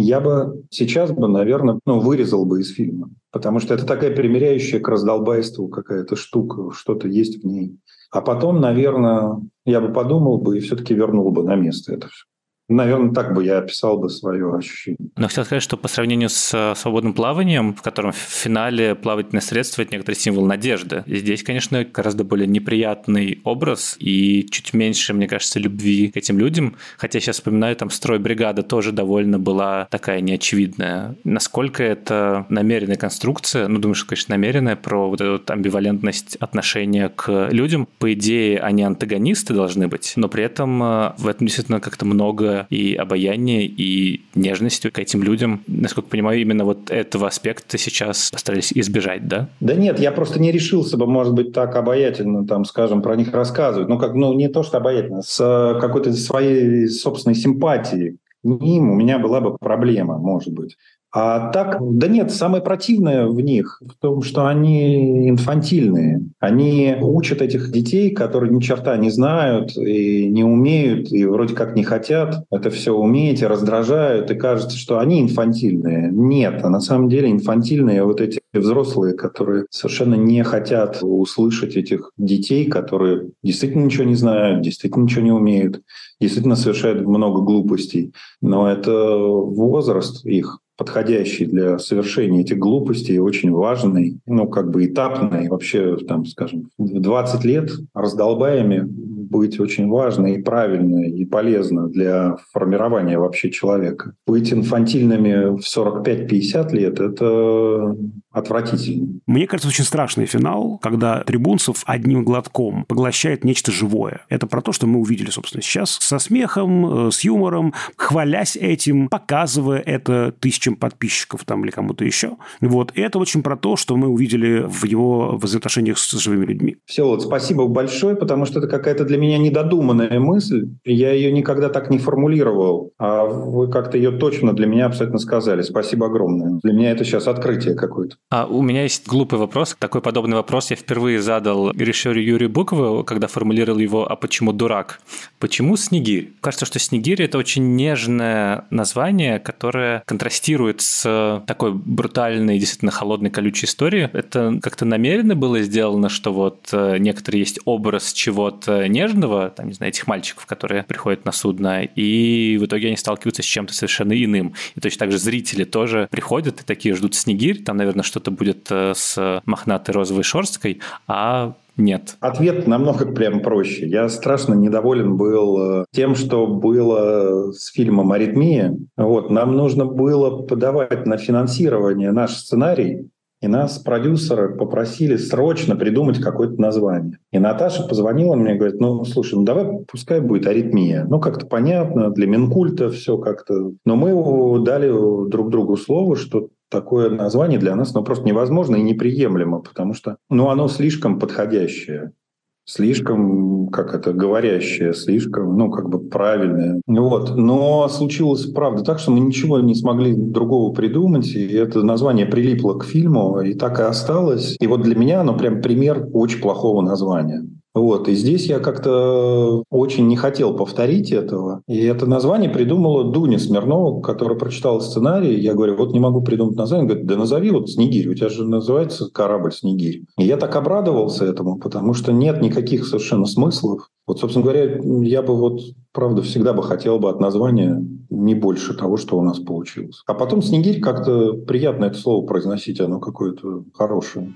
я бы сейчас бы, наверное, ну, вырезал бы из фильма. Потому что это такая примиряющая к раздолбайству какая-то штука, что-то есть в ней. А потом, наверное, я бы подумал бы и все-таки вернул бы на место это все. Наверное, так бы я описал бы свое ощущение. Но хотел сказать, что по сравнению с свободным плаванием, в котором в финале плавательное средство – это некоторый символ надежды. И здесь, конечно, гораздо более неприятный образ и чуть меньше, мне кажется, любви к этим людям. Хотя сейчас вспоминаю, там стройбригада тоже довольно была такая неочевидная. Насколько это намеренная конструкция, ну, думаю, что, конечно, намеренная, про вот эту вот амбивалентность отношения к людям. По идее, они антагонисты должны быть, но при этом в этом действительно как-то много и обаяние, и нежностью к этим людям. Насколько понимаю, именно вот этого аспекта сейчас постарались избежать, да? Да нет, я просто не решился бы, может быть, так обаятельно, там, скажем, про них рассказывать. Ну, как, ну не то, что обаятельно, с какой-то своей собственной симпатией к ним у меня была бы проблема, может быть. А так, да нет, самое противное в них в том, что они инфантильные. Они учат этих детей, которые ни черта не знают и не умеют, и вроде как не хотят это все уметь, и раздражают, и кажется, что они инфантильные. Нет, а на самом деле инфантильные вот эти взрослые, которые совершенно не хотят услышать этих детей, которые действительно ничего не знают, действительно ничего не умеют, действительно совершают много глупостей. Но это возраст их, подходящий для совершения этих глупостей, очень важный, ну, как бы этапный. Вообще, там, скажем, в двадцать лет раздолбаями быть очень важно и правильно, и полезно для формирования вообще человека. Быть инфантильными в сорок пять - пятьдесят лет – это отвратительно. Мне кажется, очень страшный финал, когда Трибунцев одним глотком поглощает нечто живое. Это про то, что мы увидели, собственно, сейчас со смехом, с юмором, хвалясь этим, показывая это тысячам подписчиков там или кому-то еще. Вот. И это очень про то, что мы увидели в его взаимоотношениях с живыми людьми. Всеволод, спасибо большое, потому что это какая-то для меня недодуманная мысль. Я ее никогда так не формулировал. А вы как-то ее точно для меня абсолютно сказали. Спасибо огромное. Для меня это сейчас открытие какое-то. А у меня есть глупый вопрос. Такой подобный вопрос я впервые задал режиссеру Юрию Букову, когда формулировал его «А почему дурак?». Почему «Снегирь»? Кажется, что «Снегирь» — это очень нежное название, которое контрастирует с такой брутальной, действительно холодной, колючей историей. Это как-то намеренно было сделано, что вот некоторый есть образ чего-то нежного, там, не знаю, этих мальчиков, которые приходят на судно, и в итоге они сталкиваются с чем-то совершенно иным. И точно так же зрители тоже приходят и такие ждут «Снегирь», там, наверное, что что-то будет с мохнатой розовой шерсткой, а нет. Ответ намного прям проще. Я страшно недоволен был тем, что было с фильмом «Аритмия». Вот, нам нужно было подавать на финансирование наш сценарий, И нас продюсеры попросили срочно придумать какое-то название. И Наташа позвонила мне и говорит, ну, слушай, ну, давай пускай будет «Аритмия». Ну, как-то понятно, для Минкульта все как-то. Но мы дали друг другу слово, что такое название для нас ну, просто невозможно и неприемлемо, потому что ну, оно слишком подходящее. Слишком, как это, говорящее, слишком, ну, как бы правильное. Вот. Но случилось, правда, так, что мы ничего не смогли другого придумать, и это название прилипло к фильму, и так и осталось. И вот для меня оно прям пример очень плохого названия. Вот. И здесь я как-то очень не хотел повторить этого. И это название придумала Дуня Смирнова, которая прочитала сценарий. Я говорю, вот не могу придумать название. Она говорит, да назови вот «Снегирь». У тебя же называется корабль «Снегирь». И я так обрадовался этому, потому что нет никаких совершенно смыслов. Вот, собственно говоря, я бы вот, правда, всегда бы хотел бы от названия не больше того, что у нас получилось. А потом «Снегирь» как-то приятно это слово произносить, оно какое-то хорошее.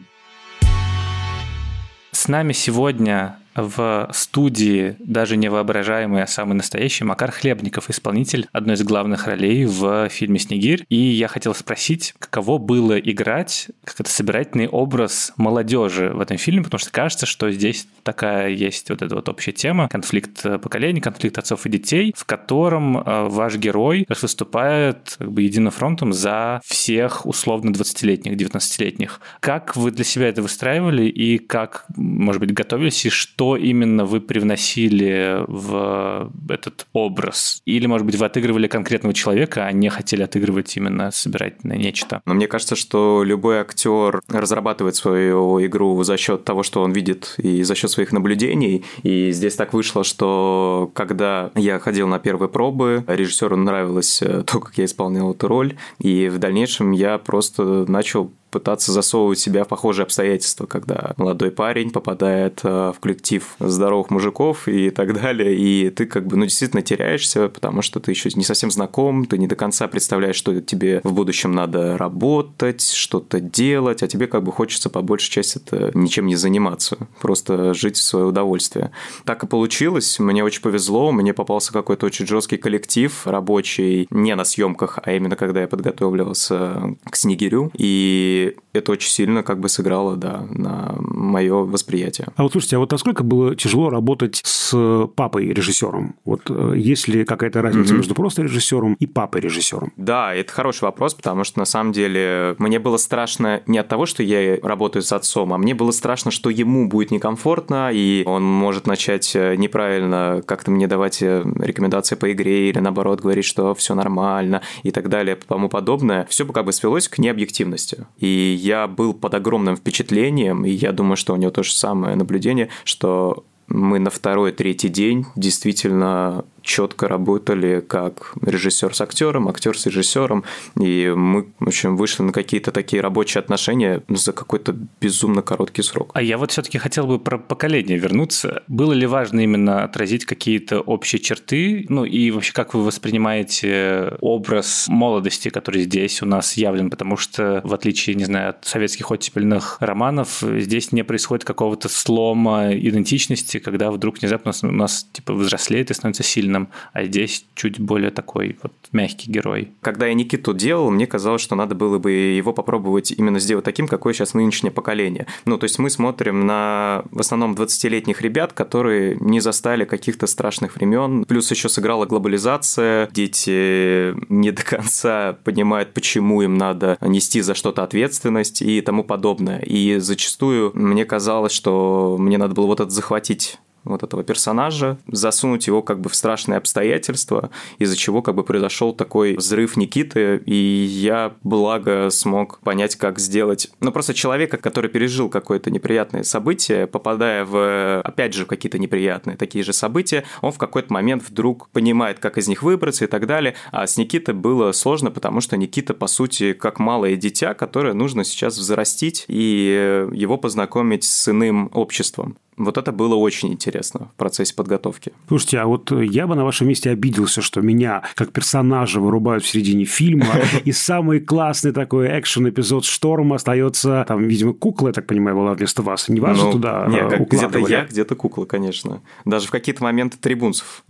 С нами сегодня в студии даже не воображаемый, а самый настоящий Макар Хлебников, исполнитель одной из главных ролей в фильме «Снегирь». И я хотел спросить, каково было играть, как это собирательный образ молодежи в этом фильме, потому что кажется, что здесь такая есть вот эта вот общая тема, конфликт поколений, конфликт отцов и детей, в котором ваш герой выступает как бы единым фронтом за всех условно двадцатилетних, девятнадцатилетних. Как вы для себя это выстраивали и как, может быть, готовились и что что именно вы привносили в этот образ? Или, может быть, вы отыгрывали конкретного человека, а не хотели отыгрывать именно собирательное нечто? Но мне кажется, что любой актер разрабатывает свою игру за счет того, что он видит, и за счет своих наблюдений. И здесь так вышло, что когда я ходил на первые пробы, режиссеру нравилось то, как я исполнял эту роль, и в дальнейшем я просто начал пытаться засовывать себя в похожие обстоятельства, когда молодой парень попадает в коллектив здоровых мужиков и так далее, и ты как бы, ну, действительно теряешься, потому что ты еще не совсем знаком, ты не до конца представляешь, что тебе в будущем надо работать, что-то делать, а тебе как бы хочется по большей части это ничем не заниматься, просто жить в свое удовольствие. Так и получилось, мне очень повезло, мне попался какой-то очень жесткий коллектив рабочий, не на съемках, а именно когда я подготавливался к «Снегирю», и И это очень сильно как бы сыграло, да, на мое восприятие. А вот слушайте, а вот насколько было тяжело работать с папой-режиссером? Вот есть ли какая-то разница mm-hmm. между просто режиссером и папой-режиссером? Да, это хороший вопрос, потому что на самом деле мне было страшно не от того, что я работаю с отцом, а мне было страшно, что ему будет некомфортно, и он может начать неправильно как-то мне давать рекомендации по игре или наоборот говорить, что все нормально и так далее, тому подобное. Все бы как бы свелось к необъективности. И И я был под огромным впечатлением, и я думаю, что у него то же самое наблюдение, что мы на второй-третий день действительно четко работали как режиссер с актером, актер с режиссером, и мы, в общем, вышли на какие-то такие рабочие отношения за какой-то безумно короткий срок. А я вот все-таки хотел бы про поколение вернуться. Было ли важно именно отразить какие-то общие черты? Ну и вообще, как вы воспринимаете образ молодости, который здесь у нас явлен? Потому что, в отличие, не знаю, от советских оттепельных романов, здесь не происходит какого-то слома идентичности, когда вдруг внезапно у нас типа взрослеет и становится сильным. А здесь чуть более такой вот мягкий герой. Когда я Никиту делал, мне казалось, что надо было бы его попробовать именно сделать таким, какое сейчас нынешнее поколение. Ну, то есть мы смотрим на в основном двадцатилетних ребят, которые не застали каких-то страшных времен. Плюс еще сыграла глобализация. Дети не до конца понимают, почему им надо нести за что-то ответственность и тому подобное. И зачастую мне казалось, что мне надо было вот это захватить, вот этого персонажа, засунуть его как бы в страшные обстоятельства, из-за чего как бы произошел такой взрыв Никиты, и я, благо, смог понять, как сделать... Ну, просто человека, который пережил какое-то неприятное событие, попадая в, опять же, какие-то неприятные такие же события, он в какой-то момент вдруг понимает, как из них выбраться и так далее, а с Никитой было сложно, потому что Никита, по сути, как малое дитя, которое нужно сейчас взрастить и его познакомить с иным обществом. Вот это было очень интересно в процессе подготовки. Слушайте, а вот я бы на вашем месте обиделся, что меня как персонажа вырубают в середине фильма, и самый классный такой экшен-эпизод «Шторм» остается, там, видимо, кукла, я так понимаю, была вместо вас. Не важно, ну, туда не, как укладывали. Где-то я, где-то кукла, конечно. Даже в какие-то моменты Трибунцев.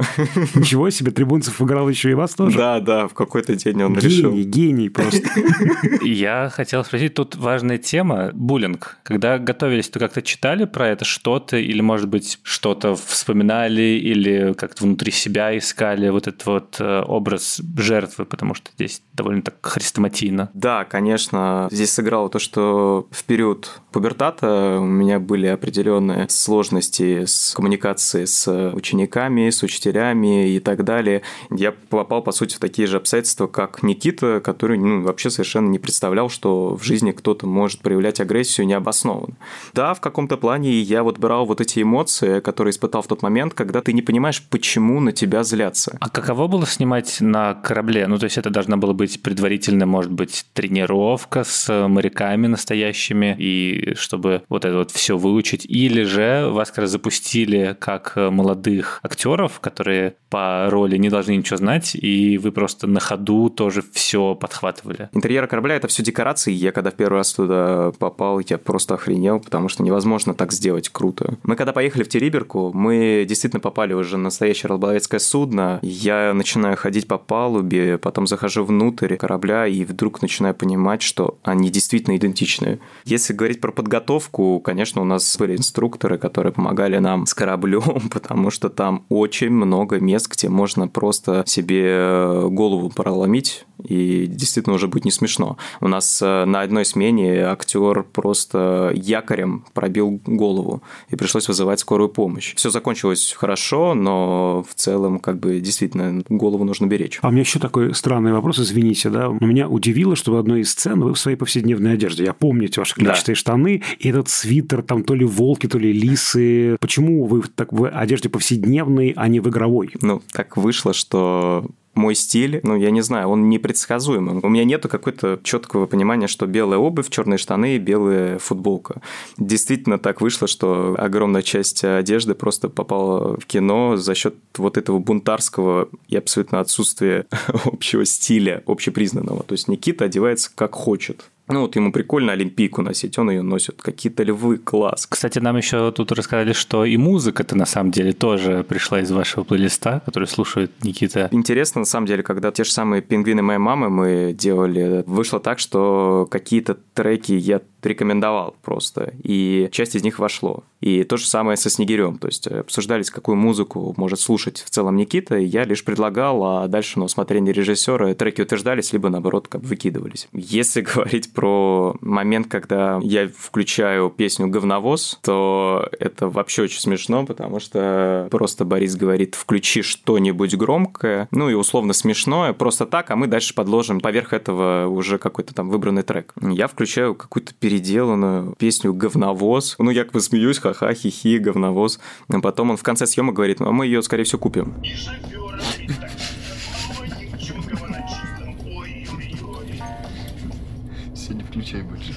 Ничего себе, Трибунцев играл еще и вас тоже? Да, да, в какой-то день он гений, решил. Гений, гений просто. Я хотел спросить, тут важная тема – буллинг. Когда готовились, то как-то читали про это что-то? Или, может быть, что-то вспоминали или как-то внутри себя искали вот этот вот образ жертвы, потому что здесь довольно так хрестоматийно. Да, конечно. Здесь сыграло то, что в период пубертата у меня были определенные сложности с коммуникацией с учениками, с учителями и так далее. Я попал, по сути, в такие же обстоятельства, как Никита, который, ну, вообще совершенно не представлял, что в жизни кто-то может проявлять агрессию необоснованно. Да, в каком-то плане я вот брал вот эти эмоции, которые испытал в тот момент, когда ты не понимаешь, почему на тебя злятся. А каково было снимать на корабле? Ну, то есть это должна была быть предварительная, может быть, тренировка с моряками настоящими, и чтобы вот это вот все выучить. Или же вас как раз запустили как молодых актеров, которые по роли не должны ничего знать, и вы просто на ходу тоже все подхватывали. Интерьер корабля — это все декорации. Я когда в первый раз туда попал, я просто охренел, потому что невозможно так сделать круто. Мы когда поехали в Териберку, мы действительно попали уже на настоящее рыболовецкое судно. Я начинаю ходить по палубе, потом захожу внутрь корабля и вдруг начинаю понимать, что они действительно идентичны. Если говорить про подготовку, конечно, у нас были инструкторы, которые помогали нам с кораблем, потому что там очень много мест, где можно просто себе голову проломить, и действительно уже будет не смешно. У нас на одной смене актер просто якорем пробил голову, и пришлось вызывать скорую помощь. Все закончилось хорошо, но в целом, как бы, действительно, голову нужно беречь. А у меня еще такой странный вопрос, извините, да, но меня удивило, что в одной из сцен вы в своей повседневной одежде. Я помню эти ваши клетчатые да. штаны, и этот свитер, там то ли волки, то ли лисы. Почему вы так в одежде повседневной, а не в игровой? Ну, так вышло, что... Мой стиль, ну, я не знаю, он непредсказуемый. У меня нету какого-то четкого понимания, что белая обувь, черные штаны и белая футболка. Действительно так вышло, что огромная часть одежды просто попала в кино за счет вот этого бунтарского и абсолютно отсутствия общего стиля, общепризнанного. То есть Никита одевается как хочет. Ну, вот ему прикольно олимпийку носить, он ее носит. Какие-то львы, класс. Кстати, нам еще тут рассказали, что и музыка-то на самом деле тоже пришла из вашего плейлиста, который слушает Никита. Интересно, на самом деле, когда те же самые «Пингвины моей мамы» мы делали, вышло так, что какие-то треки я рекомендовал просто, и часть из них вошло. И то же самое со «Снегирем», то есть обсуждались, какую музыку может слушать в целом Никита, и я лишь предлагал, а дальше на усмотрение режиссера треки утверждались, либо наоборот как выкидывались. Если говорить про момент, когда я включаю песню «Говновоз», то это вообще очень смешно, потому что просто Борис говорит: «Включи что-нибудь громкое», ну и условно смешное, просто так, а мы дальше подложим поверх этого уже какой-то там выбранный трек. Я включаю какую-то переделанную песню «Говновоз». Ну, я как бы смеюсь, ха-ха, хи-хи, говновоз. А потом он в конце съемок говорит: «Ну, а мы ее, скорее всего, купим». И шофёра три таксиста, девчонка на чистом, ой-ой-ой. Сегодня включай больше.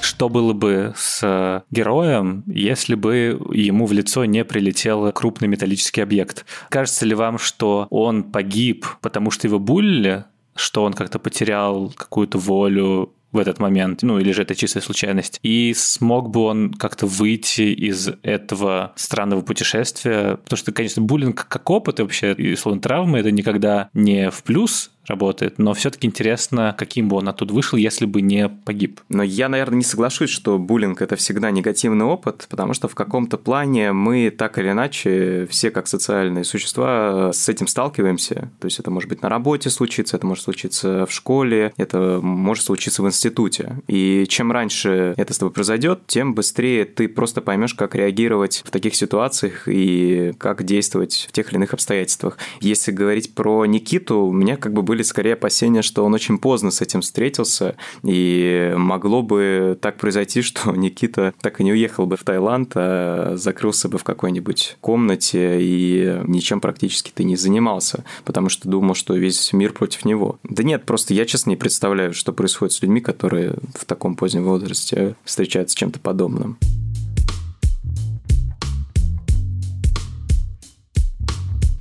Что было бы с героем, если бы ему в лицо не прилетел крупный металлический объект? Кажется ли вам, что он погиб, потому что его буллили, что он как-то потерял какую-то волю в этот момент, ну или же это чистая случайность, и смог бы он как-то выйти из этого странного путешествия? Потому что, конечно, буллинг как опыт и вообще, и словно травмы, это никогда не в плюс работает, но все-таки интересно, каким бы он оттуда вышел, если бы не погиб. Но я, наверное, не соглашусь, что буллинг – это всегда негативный опыт, потому что в каком-то плане мы так или иначе, все как социальные существа, с этим сталкиваемся. То есть это может быть на работе случиться, это может случиться в школе, это может случиться в институте. И чем раньше это с тобой произойдет, тем быстрее ты просто поймешь, как реагировать в таких ситуациях и как действовать в тех или иных обстоятельствах. Если говорить про Никиту, у меня как бы были были скорее опасения, что он очень поздно с этим встретился, и могло бы так произойти, что Никита так и не уехал бы в Таиланд, а закрылся бы в какой-нибудь комнате и ничем практически ты не занимался, потому что думал, что весь мир против него. Да нет, просто я честно не представляю, что происходит с людьми, которые в таком позднем возрасте встречаются с чем-то подобным.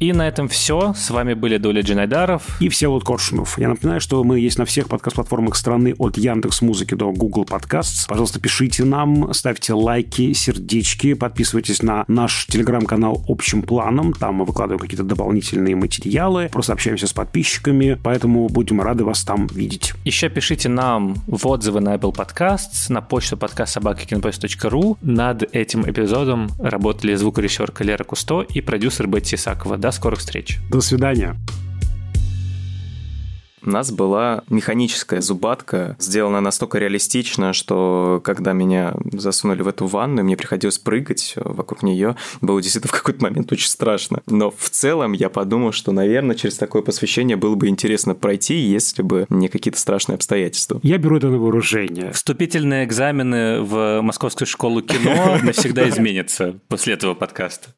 И на этом все. С вами были Даулет Жанайдаров и Всеволод Коршунов. Я напоминаю, что мы есть на всех подкаст-платформах страны, от Яндекс.Музыки до Google Podcasts. Пожалуйста, пишите нам, ставьте лайки, сердечки, подписывайтесь на наш телеграм-канал «Общим планом». Там мы выкладываем какие-то дополнительные материалы, просто общаемся с подписчиками, поэтому будем рады вас там видеть. Еще пишите нам в отзывы на Apple Podcasts, на почту подкаст собака кинопоиск точка ру. Над этим эпизодом работали звукорежиссерка Лера Кусто и продюсер Бетти Исакова. До скорых встреч. До свидания. У нас была механическая зубатка, сделанная настолько реалистично, что когда меня засунули в эту ванну, мне приходилось прыгать вокруг нее, было действительно в какой-то момент очень страшно. Но в целом я подумал, что, наверное, через такое посвящение было бы интересно пройти, если бы не какие-то страшные обстоятельства. Я беру это на вооружение. Вступительные экзамены в Московскую школу кино навсегда изменятся после этого подкаста.